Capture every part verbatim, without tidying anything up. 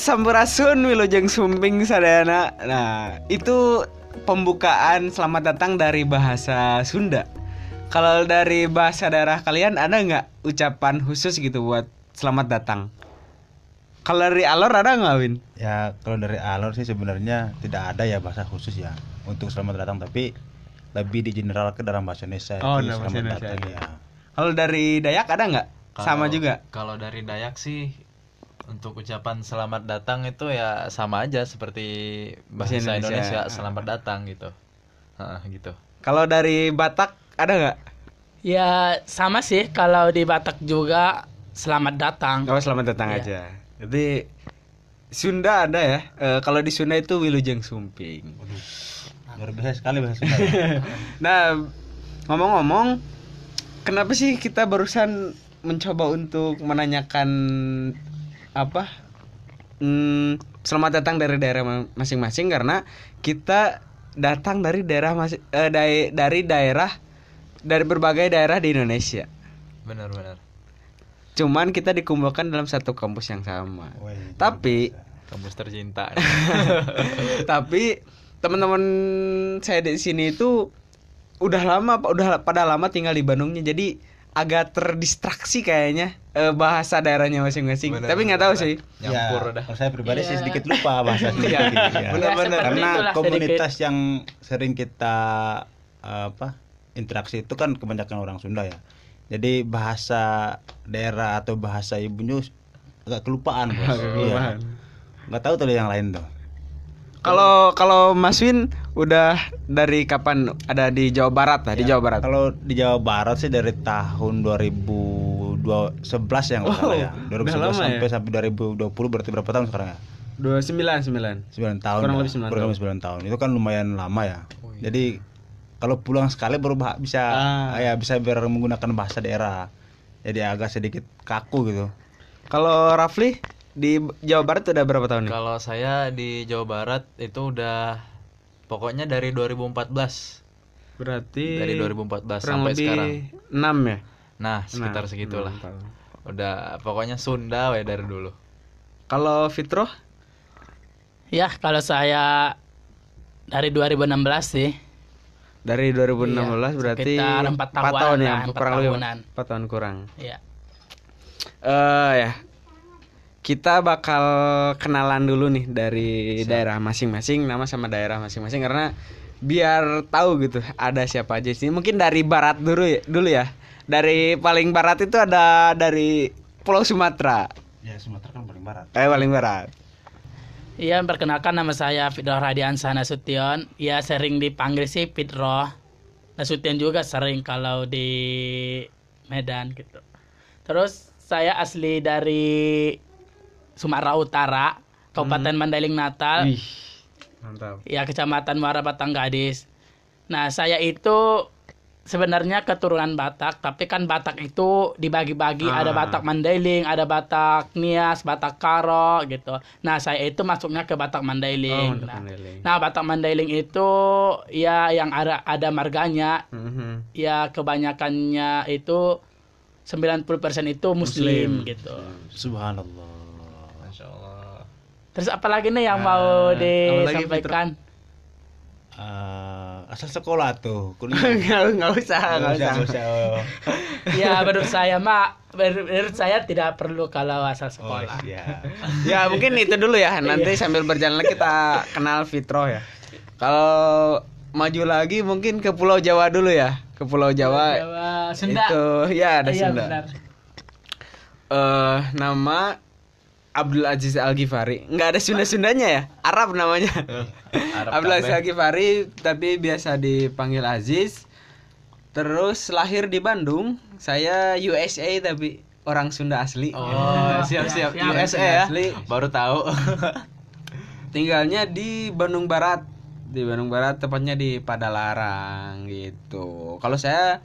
Sampurasun wilujeng sumping sadayana. Nah, itu pembukaan selamat datang dari bahasa Sunda. Kalau dari bahasa daerah kalian ada nggak ucapan khusus gitu buat selamat datang? Kalau dari Alor ada nggak, Win? Ya, kalau dari Alor sih sebenarnya tidak ada ya bahasa khusus ya untuk selamat datang, tapi lebih di general ke dalam bahasa Indonesia. Oh, dalam bahasa Indonesia ya. Kalau dari Dayak ada nggak? Sama juga. Kalau dari Dayak sih untuk ucapan selamat datang itu ya sama aja seperti bahasa Indonesia, Indonesia selamat datang gitu. Heeh, gitu. Kalau dari Batak ada nggak? Ya sama sih, kalau di Batak juga selamat datang. Kalau oh, selamat datang ya. Aja. Jadi Sunda ada ya. E, kalau di Sunda itu wilujeng sumping. Waduh. Luar biasa sekali bahasa Sunda. Ya. Nah, ngomong-ngomong, kenapa sih kita barusan mencoba untuk menanyakan apa hmm, selamat datang dari daerah masing-masing, karena kita datang dari daerah mas- eh, dai- dari daerah dari berbagai daerah di Indonesia. Benar-benar. Cuman kita dikumpulkan dalam satu kampus yang sama. Woy, tapi kampus tercinta. Tapi teman-teman saya di sini itu udah lama udah pada lama tinggal di Bandungnya, jadi agak terdistraksi kayaknya eh, bahasa daerahnya masing-masing. Bener, tapi nggak tahu sih. Nyampur ya, saya pribadi yeah. sih sedikit lupa bahasa sendiri. Ya, ya. Benar-benar. Karena komunitas sedikit yang sering kita apa interaksi itu kan kebanyakan orang Sunda ya. Jadi bahasa daerah atau bahasa ibunya agak kelupaan, Bos. Kelupaan. Ya. Nggak tahu tuh yang lain tuh. Kalau kalau Mas Win udah dari kapan ada di Jawa Barat lah, ya, di Jawa Barat. Kalau di Jawa Barat sih dari tahun dua ribu sebelas yang enggak salah ya. dua ribu sebelas sampai ya? Sampai dua ribu dua puluh berarti berapa tahun sekarang ya? dua puluh sembilan sembilan. sembilan tahun. Kurang ya. Lebih sembilan, kurang sembilan tahun. Itu kan lumayan lama ya. Oh, iya. Jadi kalau pulang sekali baru bah- bisa ah. ya bisa ber- menggunakan bahasa daerah. Jadi agak sedikit kaku gitu. Kalau Rafli di Jawa Barat udah berapa tahun nih? Kalau saya di Jawa Barat itu udah pokoknya dari dua ribu empat belas. Berarti dari dua ribu empat belas sampai sekarang enam ya? Nah, sekitar nah, segitulah. Udah pokoknya Sunda we dari dulu. Kalau Fitroh? Ya, kalau saya dari dua ribu enam belas sih. Dari dua ribu enam belas iya, berarti sekitar empat tahun ya, kurang lebih empat tahun kurang. Iya. Eh uh, ya. Kita bakal kenalan dulu nih dari siap. Daerah masing-masing, nama sama daerah masing-masing, karena biar tahu gitu ada siapa aja sini. Mungkin dari barat dulu ya, dulu ya. Dari paling barat itu ada dari Pulau Sumatera. Ya, Sumatera kan paling barat. Eh, paling barat. Iya, perkenalkan nama saya Fitrah Radiansa Nasution. Ya, sering dipanggil sih Fitrah. Nasution juga sering kalau di Medan gitu. Terus saya asli dari Sumatera Utara, Kabupaten hmm. Mandailing Natal. Wih, mantap. Ya, Kecamatan Muara Batang Gadis. Nah, saya itu sebenarnya keturunan Batak, tapi kan Batak itu dibagi-bagi, ah. ada Batak Mandailing, ada Batak Nias, Batak Karo gitu. Nah, saya itu masuknya ke Batak Mandailing. Oh, nah, Mandailing. Nah, Batak Mandailing itu ya yang ada ada marganya. Mm-hmm. Ya, kebanyakannya itu sembilan puluh persen itu muslim, muslim. gitu. Subhanallah. Terus apa lagi nih yang nah, mau disampaikan? Uh, asal sekolah tuh. Nggak, nggak usah, nggak usah. Nggak usah. Ya, menurut saya mah, menurut saya tidak perlu kalau asal sekolah. Oh, ya. Ya, mungkin itu dulu ya. Nanti sambil berjalan kita kenal Fitroh ya. Kalau maju lagi mungkin ke Pulau Jawa dulu ya. Ke Pulau Jawa. Pulau Jawa Sunda. Itu ya ada oh, Sunda. Ya, uh, nama Abdul Aziz Al-Ghifari. Enggak ada Sunda-Sundanya ya? Arab namanya. Arab Abdul Aziz Al-Ghifari, tapi biasa dipanggil Aziz. Terus lahir di Bandung. Saya U S A tapi orang Sunda asli. Oh, siap-siap ya, U S A Sunda ya. Asli. Baru tahu. Tinggalnya di Bandung Barat. Di Bandung Barat, tepatnya di Padalarang gitu. Kalau saya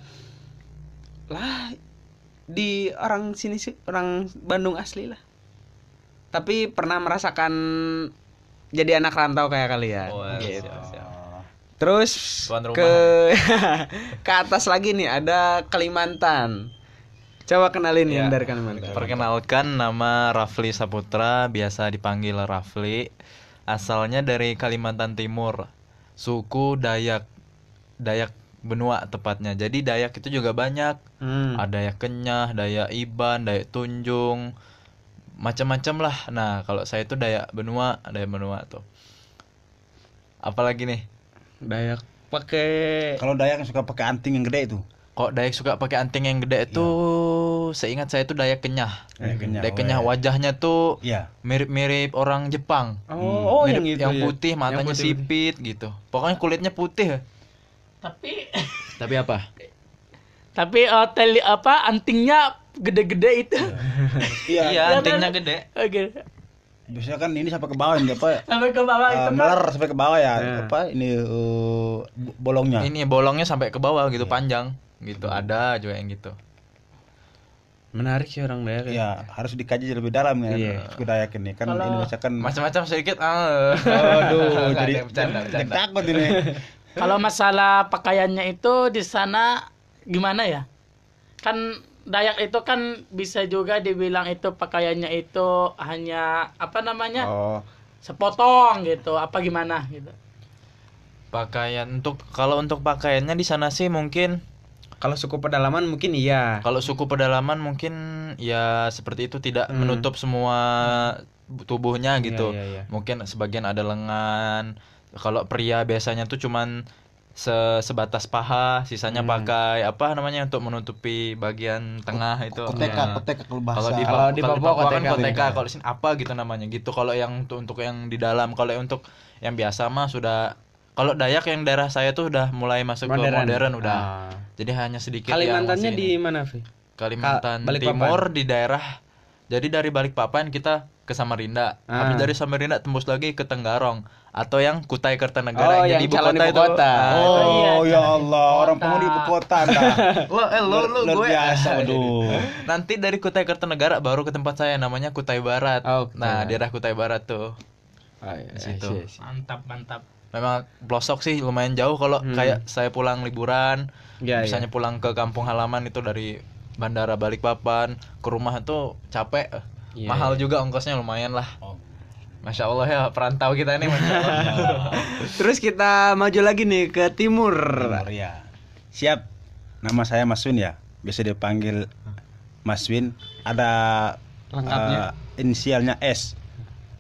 lah di orang sini sih, orang Bandung asli lah. Tapi pernah merasakan jadi anak rantau kayak kalian. Oh, gitu. Siap, siap. Terus ke ke atas lagi nih ada Kalimantan. Coba kenalin ya, dari Kalimantan. Perkenalkan, nama Rafli Saputra, biasa dipanggil Rafli. Asalnya dari Kalimantan Timur, suku Dayak, Dayak Benua tepatnya. Jadi Dayak itu juga banyak, hmm. ada Dayak Kenyah, Dayak Iban, Dayak Tunjung, macam-macam lah. Nah, kalau saya itu Dayak Benua, Dayak Benua tuh. Apalagi nih? Dayak pakai. Kalau Dayak yang suka pakai anting yang gede itu. Kok Dayak suka pakai anting yang gede itu, ya. Seingat saya itu Dayak Kenyah. Dayak Kenyah, Dayak Kenyah wajahnya tuh ya. mirip-mirip orang Jepang. Oh, oh yang itu. Yang putih, ya. matanya yang putih, sipit putih. gitu. Pokoknya kulitnya putih. Tapi Tapi apa? Tapi uh, teli apa antingnya gede-gede itu. Iya, iya antingnya gede. Oke. Okay. Biasanya kan ini sampai ke bawah nih, apa? Sampai ke bawah uh, itu. Meler kan? Sampai ke bawah ya. ya. Apa ini uh, bolongnya? Ini bolongnya sampai ke bawah gitu, ya. panjang. gitu ada juga yang gitu. Menarik sih orang Dayak. Ya, harus dikaji lebih dalam ya. Iya. Suku Dayak ini kan Halo. Indonesia kan macam-macam sedikit. Ah. Aduh, jadi takut ini. Kalau masalah pakaiannya itu di sana gimana ya? Kan Dayak itu kan bisa juga dibilang itu pakaiannya itu hanya apa namanya? Oh. Sepotong gitu, apa gimana gitu. Pakaian untuk kalau untuk pakaiannya di sana sih mungkin kalau suku pedalaman mungkin iya. Kalau suku pedalaman mungkin ya seperti itu, tidak hmm. menutup semua tubuhnya gitu. Iya, iya, iya. Mungkin sebagian ada lengan. Kalau pria biasanya tuh cuman se- sebatas paha, sisanya hmm. pakai apa namanya untuk menutupi bagian tengah itu. Koteka, koteka kalau bahasa. Kalau di Papua kan koteka, kalau di sini apa gitu namanya gitu. Kalau yang untuk untuk yang di dalam, kalau untuk yang biasa mah sudah. Kalau Dayak yang daerah saya tuh udah mulai masuk modern. ke modern udah. Ah. Jadi hanya sedikit. Kalimantannya di mana, Fi? Kalimantan Ka- Timur di daerah. Jadi dari Balikpapan kita ke Samarinda. Ah. Habis dari Samarinda tembus lagi ke Tenggarong atau yang Kutai Kartanegara, oh, yang ibu kota itu. Kota. Oh, oh iya, ya Allah, kota. orang penghuni ibu kota dah. Wah, eh lu lu gue biasa, aduh. Nanti dari Kutai Kartanegara baru ke tempat saya namanya Kutai Barat. Oh, okay. Nah, daerah Kutai Barat tuh. Oh, iya, situ. Iya, iya. Mantap, mantap. Memang pelosok sih, lumayan jauh kalau hmm. kayak saya pulang liburan, ya, misalnya ya. pulang ke kampung halaman itu dari bandara Balikpapan ke rumah tuh capek, ya, mahal ya. juga ongkosnya lumayan lah. Oh. Masya Allah ya perantau kita ini. Masya Allah. Terus kita maju lagi nih ke timur. Timur ya. Siap. Nama saya Mas Win ya, biasa dipanggil Mas Win. Ada lengkapnya uh, inisialnya S.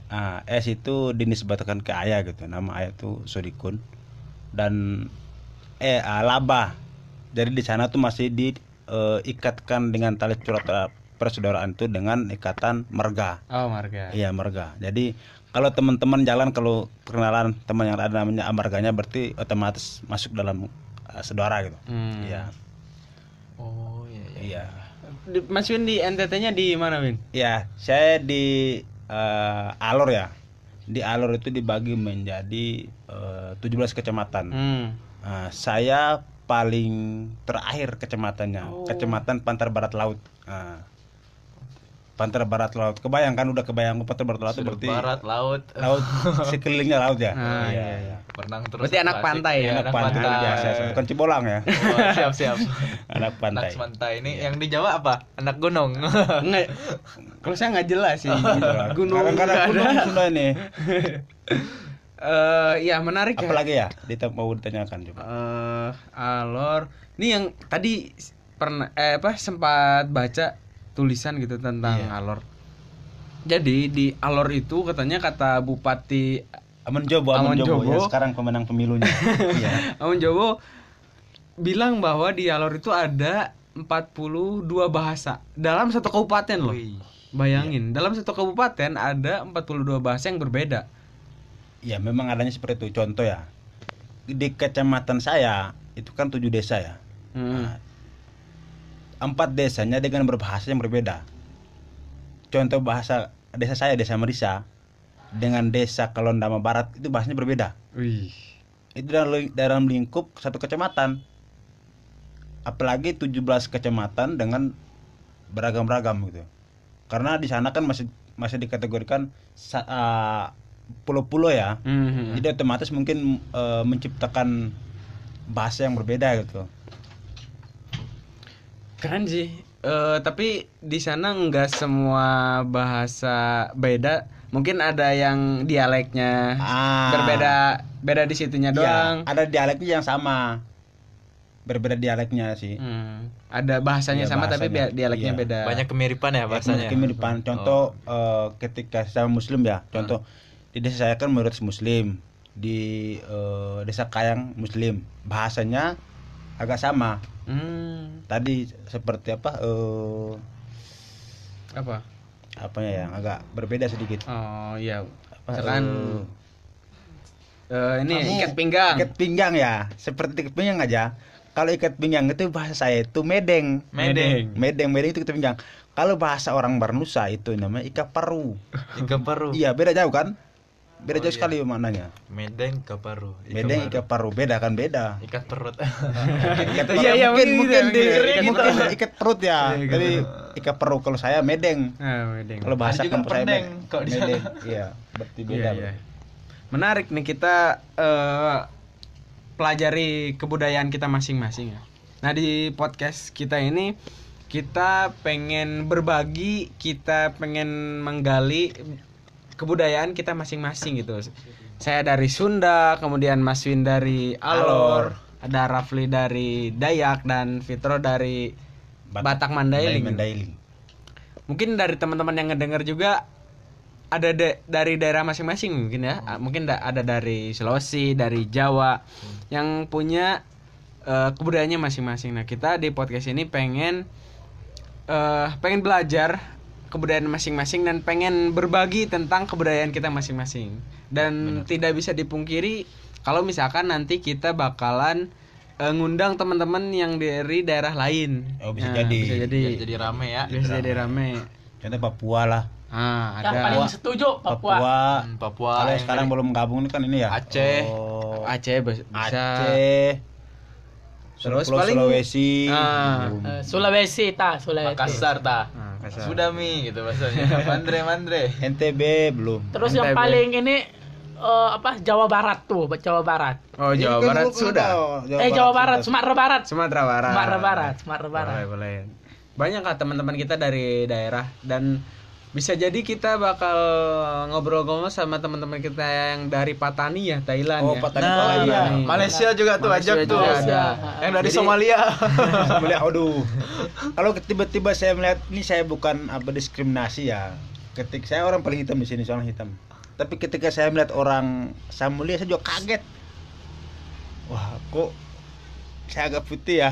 Nah, S itu dinisbahkan ke ayah gitu. Nama ayah itu Sodikun. Dan eh Laba. Jadi di sana tuh masih diikatkan e, dengan tali persaudaraan tuh dengan ikatan marga. Oh, marga. Iya, marga. Jadi kalau teman-teman jalan, kalau perkenalan teman yang ada namanya marganya, berarti otomatis masuk dalam uh, saudara gitu. Hmm. Iya. Oh, iya iya. Iya. Mas Win di N T T-nya di mana, Win? Iya, saya di Uh, alur ya. Di alur itu dibagi menjadi uh, tujuh belas kecamatan. hmm. uh, Saya paling terakhir kecamatannya. oh. Kecamatan Pantar Barat Laut. uh, Pantar Barat Laut. Kebayangkan udah kebayang Pantar Barat Laut. Sudah berarti Barat Laut Laut sekelilingnya laut ya. ah, iya, iya. Berenang terus. Berarti anak pantai ya. Anak pantai biasa. Bukan Cibolang ya. Oh, siap siap. Anak pantai. Anak pantai ini. Yang di Jawa apa? Anak gunung. Enggak. Kalau saya nggak jelas sih. Gunung. Kadang-kadang gunung sudah nih. Uh, ya menarik. Apalagi ya? Dita mau ditanyakan coba. Uh, alor. Ini yang tadi pernah eh, apa sempat baca tulisan gitu tentang yeah. alor. Jadi di alor itu katanya kata Bupati Amon Djobo. Amon Djobo ya, sekarang pemenang pemilunya. Iya. Amon Djobo bilang bahwa di alor itu ada empat puluh dua bahasa dalam satu kabupaten loh. Bayangin, ya. Dalam satu kabupaten ada empat puluh dua bahasa yang berbeda. Ya memang adanya seperti itu. Contoh ya, di kecamatan saya itu kan tujuh desa ya. hmm. Empat desanya dengan berbahasa yang berbeda. Contoh bahasa desa saya, desa Merisa, dengan desa Kelondama Barat itu bahasanya berbeda. Wih. Itu dalam lingkup satu kecamatan. Apalagi tujuh belas kecamatan dengan beragam-beragam gitu. Karena di sana kan masih masih dikategorikan uh, pulau-pulau ya. Mm-hmm. Jadi otomatis mungkin uh, menciptakan bahasa yang berbeda gitu. Keren sih. Uh, tapi di sana nggak semua bahasa beda. Mungkin ada yang dialeknya ah. berbeda, beda di situnya doang. Ya, ada dialeknya yang sama. Berbeda dialeknya sih. Hmm. Ada bahasanya ya, sama bahasanya, tapi dialeknya iya. beda. Banyak kemiripan ya bahasanya. Banyak kemiripan. Contoh oh. uh, ketika saya muslim ya. Contoh hmm. di desa saya kan menurut muslim, di uh, desa Kayang muslim. Bahasanya agak sama. Hmm. Tadi seperti apa? Uh, apa? Apanya yang agak berbeda sedikit? Oh iya. Misalkan uh, uh, ini ikat pinggang. Ikat pinggang ya, seperti ikat pinggang aja. Kalau ikat pinggang itu bahasa saya itu medeng. Medeng. Medeng, medeng itu ikat pinggang. Kalau bahasa orang Barnusa itu namanya ika paru. Ika paru. Iya, beda jauh kan? Beda oh, jauh iya. sekali maknanya. Medeng ika paru. Medeng ika paru beda kan beda. Ikat perut. Ikat perut. Iya, iya, mungkin mungkin iya, mungkin ikat, ikat perut ya. Iya, jadi ikat perut kalau saya medeng. Ah, medeng. Kalau bahasa kampung saya medeng. Kok medeng. Iya, berarti beda. Iya, iya. Menarik nih kita uh, pelajari kebudayaan kita masing-masing ya. Nah di podcast kita ini kita pengen berbagi, kita pengen menggali kebudayaan kita masing-masing gitu. Saya dari Sunda, kemudian Mas Win dari Alor, ada Rafli dari Dayak dan Fitro dari Batak Mandailing. Mandailing. Mungkin dari teman-teman yang ngedenger juga ada de- dari daerah masing-masing mungkin ya, mungkin da- ada dari Sulawesi, dari Jawa hmm. yang punya uh, kebudayaannya masing-masing. Nah kita di podcast ini pengen uh, pengen belajar kebudayaan masing-masing dan pengen berbagi tentang kebudayaan kita masing-masing. Dan Benar. tidak bisa dipungkiri kalau misalkan nanti kita bakalan uh, ngundang teman-teman yang dari daerah lain. Oh bisa nah, jadi. Bisa jadi. Bisa jadi rame ya. Bisa jadi rame. Contoh Papua lah. Ah, ada. Yang paling setuju Papua. Papua. Hmm, Papua. Kalau yang sekarang yang... belum gabung kan ini ya. Aceh. Oh. Aceh bisa. Aceh. Terus Pulau paling Sulawesi. Ah. Uh, Sulawesi ta, Sulawesi. Makassar ta. Ah, Sudami gitu maksudnya. Mandre Mandre. N T B belum. Terus N T B. Yang paling ini uh, apa Jawa Barat tuh, Jawa Barat. Oh, Jawa ini Barat sudah. Jawa eh Jawa Barat, Barat. Sumatera Barat. Sumatera Barat. Sumatera Barat, Sumatera Barat. Boleh, boleh. Banyak lah teman-teman kita dari daerah dan bisa jadi kita bakal ngobrol-ngobrol sama teman-teman kita yang dari Patani ya, Thailand oh, ya. Patani, nah, Thailand. Ya. Malaysia juga tuh ajak tuh. Ada. Yang dari jadi, Somalia. Somalia, aduh. Kalau tiba-tiba saya melihat ini saya bukan apa diskriminasi ya. Ketika saya orang paling hitam di sini, soalnya hitam. Tapi ketika saya melihat orang Somalia saya juga kaget. Wah, kok saya agak putih ya.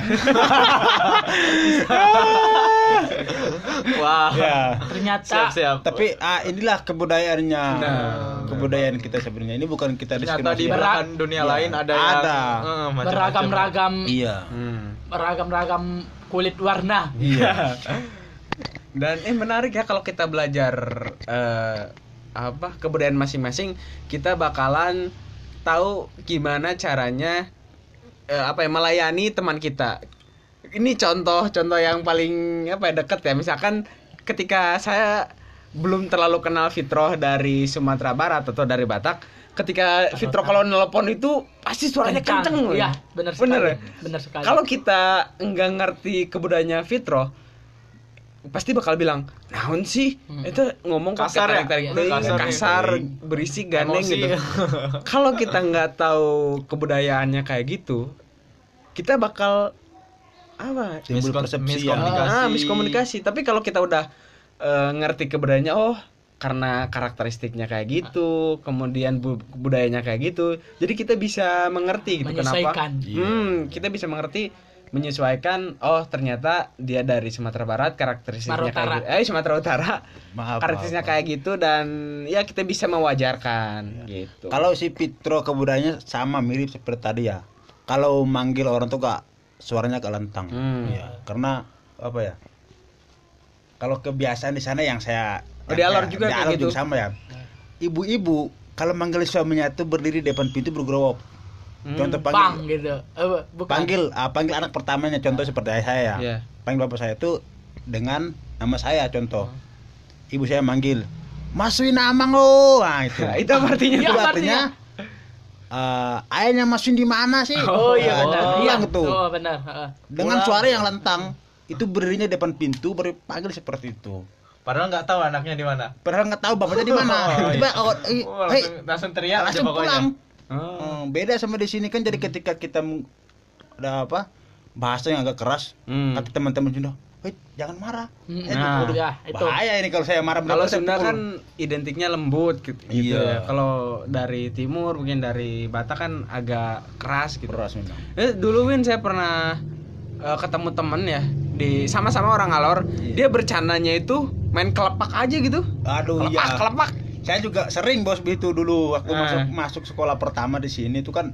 Wah. Wow. Ya. Ternyata. Siap, siap. Tapi ah, inilah kebudayaannya. Nah, kebudayaan kita sebenarnya. Ini bukan kita diskriminasi. Di belahan dunia ya. lain ada, ada. yang eh, beragam-ragam. Iya. Hmm. Beragam-ragam kulit warna. Iya. Dan eh menarik ya kalau kita belajar eh, apa kebudayaan masing-masing, kita bakalan tahu gimana caranya eh, apa ya melayani teman kita. Ini contoh-contoh yang paling apa ya dekat ya. Misalkan ketika saya belum terlalu kenal Fitroh dari Sumatera Barat atau dari Batak, ketika Fitroh kalau nelpon itu pasti suaranya kenceng. Iya, benar sekali. Bener ya? Benar sekali. Kalau kita enggak ngerti kebudayaannya Fitroh, pasti bakal bilang, "Naon sih? Hmm. Itu ngomong kasar, kasar, tarik, tarik, ya? kasar, kasar berisik, gandeng emosi. Gitu." Kalau kita enggak tahu kebudayaannya kayak gitu, kita bakal apa miskomunikasi, ah, miskomunikasi. Tapi kalau kita udah uh, ngerti keberadaannya, oh karena karakteristiknya kayak gitu, kemudian bu- budayanya kayak gitu, jadi kita bisa mengerti gitu kenapa yeah. hmm, kita bisa mengerti menyesuaikan. Oh ternyata dia dari Sumatera Barat karakteristiknya kayak gitu, eh Sumatera Utara maaf, karakteristiknya maaf. kayak gitu, dan ya kita bisa mewajarkan yeah. gitu. Kalau si Fitro keberadaannya sama mirip seperti tadi ya, kalau manggil orang tuh gak suaranya agak lantang, hmm. ya, karena apa ya? Kalau kebiasaan di sana yang saya oh, di Alor juga kayak gitu sama ya. Ibu-ibu kalau manggil suaminya itu berdiri depan pintu bergerowok. Hmm. Contoh panggil, Bang, gitu. uh, panggil, uh, panggil anak pertamanya. Contoh nah. seperti saya ya. Yeah. Panggil bapak saya itu dengan nama saya. Contoh, hmm. ibu saya manggil Mas Wina Amang lo, nah, itu. itu artinya itu ya, artinya. Uh, ayahnya Mas Win di mana sih? Oh iya benar. Hilang tuh. Oh benar. Dengan suara yang lentang. itu berdirinya depan pintu baru panggil seperti itu. Padahal nggak tahu anaknya di mana. Padahal nggak tahu bapaknya di mana. Tiba-tiba oh, iya. oh, hey, langsung, langsung teriak aja pokoknya. Oh. Beda sama di sini kan, jadi hmm. ketika kita ada apa bahasa yang agak keras, hmm. kata teman-teman Sunda, "Woi, jangan marah." Hmm. Eh, nah, itu, ya, itu. Bahaya ini kalau saya marah. Kalau Sunda kan identiknya lembut gitu, iya. gitu ya. Kalau dari timur mungkin dari Batak kan agak keras gitu. Keras memang. Eh, dulu Win saya pernah uh, ketemu temen ya di sama-sama orang Alor, iya. dia bercandanya itu main kelepak aja gitu. Aduh, kelepak, ya. kelepak. Saya juga sering bos begitu dulu waktu eh. masuk masuk sekolah pertama di sini itu kan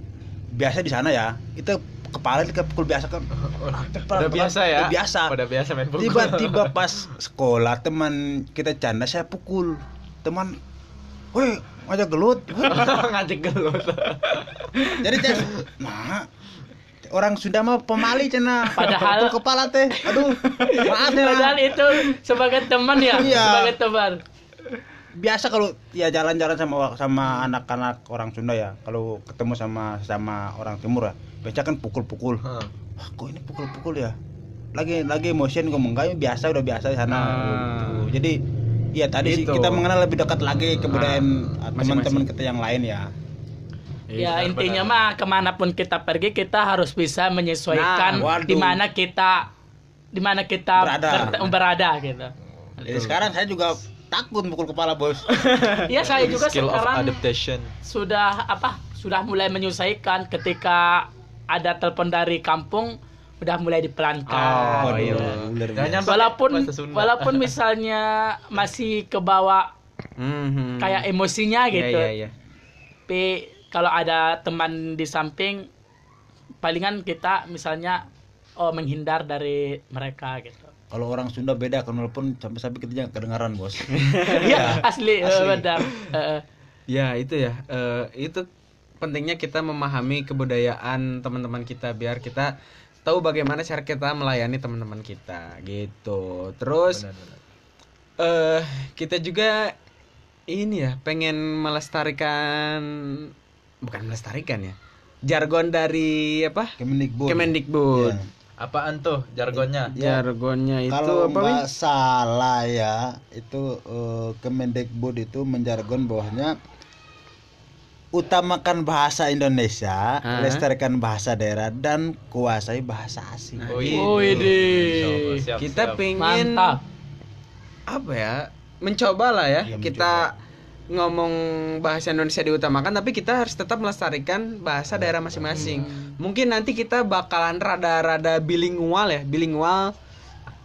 biasa di sana ya. Itu kepala dikepul biasa kan. Udah biasa ya. Udah biasa. Udah biasa main pukul. Tiba-tiba pas sekolah teman kita canda saya pukul. Teman, "Woi, ngajak gelut." Ngajak gelut. Jadi saya, "Nah, orang Sunda mah pemali cenah, padahal pukul kepala teh. Aduh, maaf ya." Padahal itu sebagai teman ya, iya. sebagai teman. Biasa kalau ya jalan-jalan sama sama anak-anak orang Sunda ya, kalau ketemu sama sama orang Timur ya, biasa kan pukul-pukul. Wah, kok ini pukul-pukul ya? Lagi lagi motion ngomong enggak, biasa udah biasa di sana. Hmm. Jadi ya tadi gitu. Sih kita mengenal lebih dekat lagi kebudayaan hmm. teman-teman kita yang lain ya. Ya, ya intinya benar. Mah kemanapun kita pergi kita harus bisa menyesuaikan nah, di mana kita di mana kita berada, ber- berada gitu. Jadi Betul. Sekarang saya juga takut mukul kepala bos. Iya saya juga skill sekarang sudah apa sudah mulai menyusahkan ketika ada telepon dari kampung udah mulai dipelankan. Oh, iya. Iya. Walaupun walaupun misalnya masih ke bawah mm-hmm. kayak emosinya gitu. Iya, iya, iya. Tapi kalau ada teman di samping palingan kita misalnya oh, menghindar dari mereka gitu. Kalau orang Sunda beda, kalau nelpon sampai-sampai kita jangan kedengaran bos. Iya asli, asli. Benar. Uh, ya itu ya, uh, itu pentingnya kita memahami kebudayaan teman-teman kita biar kita tahu bagaimana cara kita melayani teman-teman kita gitu. Terus benar, benar. Uh, kita juga ini ya pengen melestarikan, bukan melestarikan ya, jargon dari apa? Kemendikbud. Kemendikbud. Yeah. Apaan tuh jargonnya? Ya, jargonnya itu kalau nggak salah ya itu uh, Kemendikbud itu menjargon bahwasanya utamakan bahasa Indonesia, uh-huh. lestarikan bahasa daerah dan kuasai bahasa asing. Nah, oh ini so, kita pengen mantap. Apa ya? Mencoba lah ya, ya kita mencoba. Ngomong bahasa Indonesia diutamakan, tapi kita harus tetap melestarikan bahasa daerah masing-masing. Hmm. Mungkin nanti kita bakalan rada-rada bilingual ya, bilingual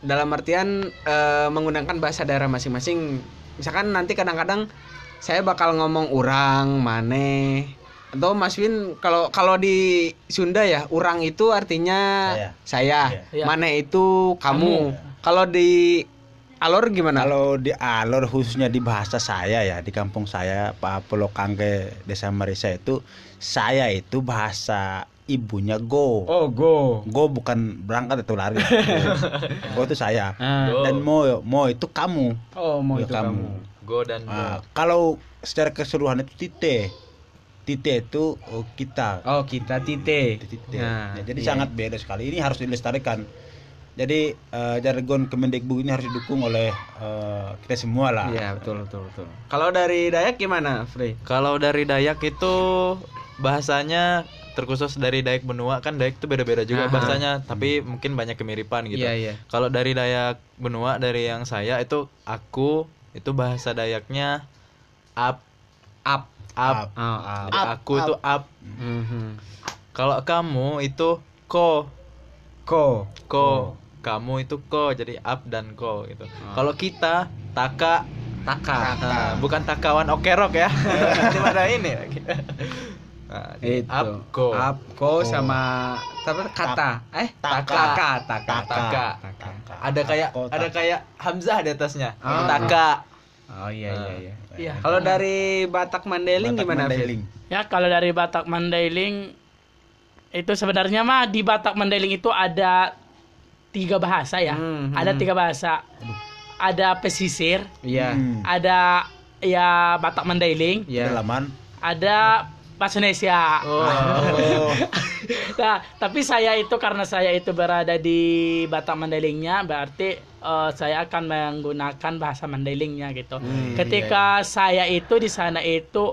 dalam artian e, menggunakan bahasa daerah masing-masing. Misalkan nanti kadang-kadang saya bakal ngomong urang, maneh, atau Mas Win kalau kalau di Sunda ya, urang itu artinya saya, saya. Ya. Maneh itu kamu. kamu. Kalau di Alor gimana? Kalau di Alor khususnya di bahasa saya ya, di kampung saya Pak Pelokangke Desa Merisa itu saya itu bahasa ibunya go. Oh, go. Go bukan berangkat atau lari. Go itu saya. Go. Dan mo mo itu kamu. Oh, mo itu kamu. kamu. Go dan go. Uh, kalau secara keseluruhan itu tite. Tite itu oh, kita. Oh, kita tite. tite. Nah, ya, jadi iya. sangat beda sekali. Ini harus dilestarikan. Jadi uh, jargon Kemendikbud ini harus didukung oleh uh, kita semua lah. Iya betul betul betul. Kalau dari Dayak gimana, Frey? Kalau dari Dayak itu bahasanya terkhusus dari Dayak Benua kan Dayak itu beda-beda juga Aha. bahasanya, tapi hmm. mungkin banyak kemiripan gitu. Iya, iya. Kalau dari Dayak Benua dari yang saya itu aku itu bahasa Dayaknya up up up. up. Oh, up. Jadi aku up. Itu up. Mm-hmm. Kalau kamu itu ko. Ko ko. Oh. Kamu itu ko, jadi up dan ko gitu. Oh. Kalau kita taka taka, taka. Nah, bukan takawan okerok ya. Gimana ini? Nah, itu. Up ko, up ko, ko. sama apa kata? Eh taka taka taka. taka. taka. Ada kayak taka. ada kayak Hamzah di atasnya. Oh. Taka. Oh iya iya iya. iya. Kalau dari Batak Mandailing Batak gimana? Mandailing. Ya kalau dari Batak Mandailing itu sebenarnya mah di Batak Mandailing itu ada tiga bahasa ya, hmm, ada hmm. tiga bahasa, ada pesisir, yeah. hmm. ada ya Batak Mandailing, yeah. pedalaman, ada Bahasa Indonesia. Oh. Nah, tapi saya itu karena saya itu berada di Batak Mandailingnya, berarti uh, saya akan menggunakan bahasa Mandailingnya gitu. Hmm, Ketika iya, iya. saya itu di sana itu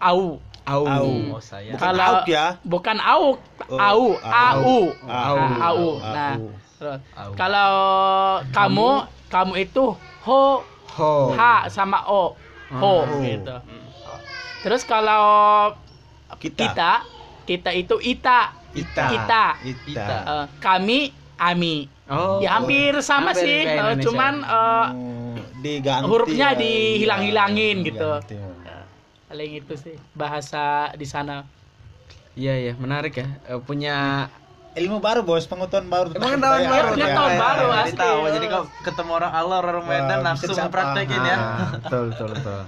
au. Au. Au. Oh, saya. Bukan kalau, auk ya? Bukan auk, oh. au, au, au, au. Nah, au. Nah, au. Kalau au. kamu, kamu itu ho, ho, ha sama o, ho oh. gitu. Terus kalau kita, kita, kita itu ita, ita, kita, ita. Uh, kami, ami. Oh, ya hampir sama hampir sih, uh, cuman uh, diganti, hurufnya ya, dihilang-hilangin ya, gitu. Diganti. Paling itu sih bahasa di sana. Iya ya, menarik ya. E, punya ilmu baru, Bos, pengetahuan baru. Pengetahuan ya, baru, pengetahuan ya, baru ya, asli. Tahu. Jadi kalau ketemu orang Allah, orang Medan langsung mempraktekin ya. Betul, betul, betul.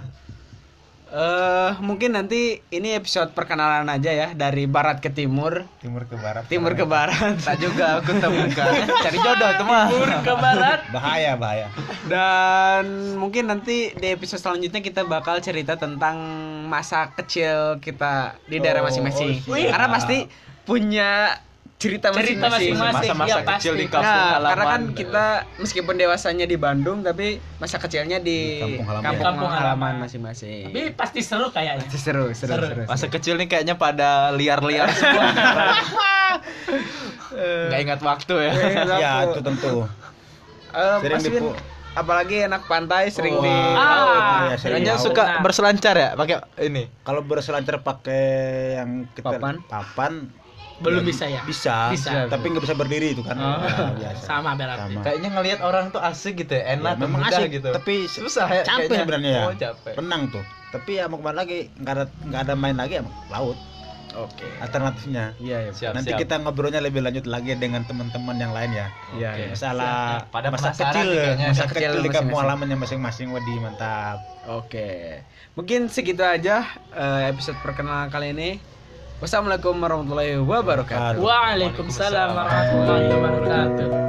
Eh, mungkin nanti ini episode perkenalan aja ya, dari barat ke timur, timur ke barat. Timur ke barat. Tak juga aku temukan. Cari jodoh tuh mah. Timur ke barat. Bahaya, bahaya. Dan mungkin nanti di episode selanjutnya kita bakal cerita tentang masa kecil kita di daerah masing-masing. Oh, oh, karena pasti punya cerita masing-masing, masa-masa ya, kecil pasti. Di kampung nah, halaman. Karena kan kita meskipun dewasanya di Bandung, tapi masa kecilnya di, di kampung halaman, kampung, ya. kampung halaman masing-masing. Tapi pasti seru kayaknya. Pasti seru, seru, seru. seru masa seru. Kecil nih kayaknya pada liar-liar semua. Nggak ingat waktu ya. Ya itu tentu. Uh, sering di pu- apalagi anak pantai sering oh. di. Ah, hanya suka nah. berselancar ya, pakai ini. Kalau berselancar pakai yang kita papan. papan belum bisa ya bisa, bisa. tapi nggak bisa berdiri itu kan oh. nah, sama berarti sama. Kayaknya ngelihat orang tuh asik gitu ya, enak ya, memang asik gitu tapi susah ya capek sebenarnya ya oh, capek. Penang tuh tapi ya mau kemana lagi nggak ada nggak ada main lagi ya laut oke okay. alternatifnya ya, ya. Siap, nanti siap. Kita ngobrolnya lebih lanjut lagi dengan teman-teman yang lain ya okay. masalah siap. Pada masa kecil masa kecil di kampung halaman yang masing-masing wadi mantap oke okay. Mungkin segitu aja episode perkenalan kali ini. Wassalamualaikum warahmatullahi wabarakatuh. Waalaikumsalam warahmatullahi wabarakatuh.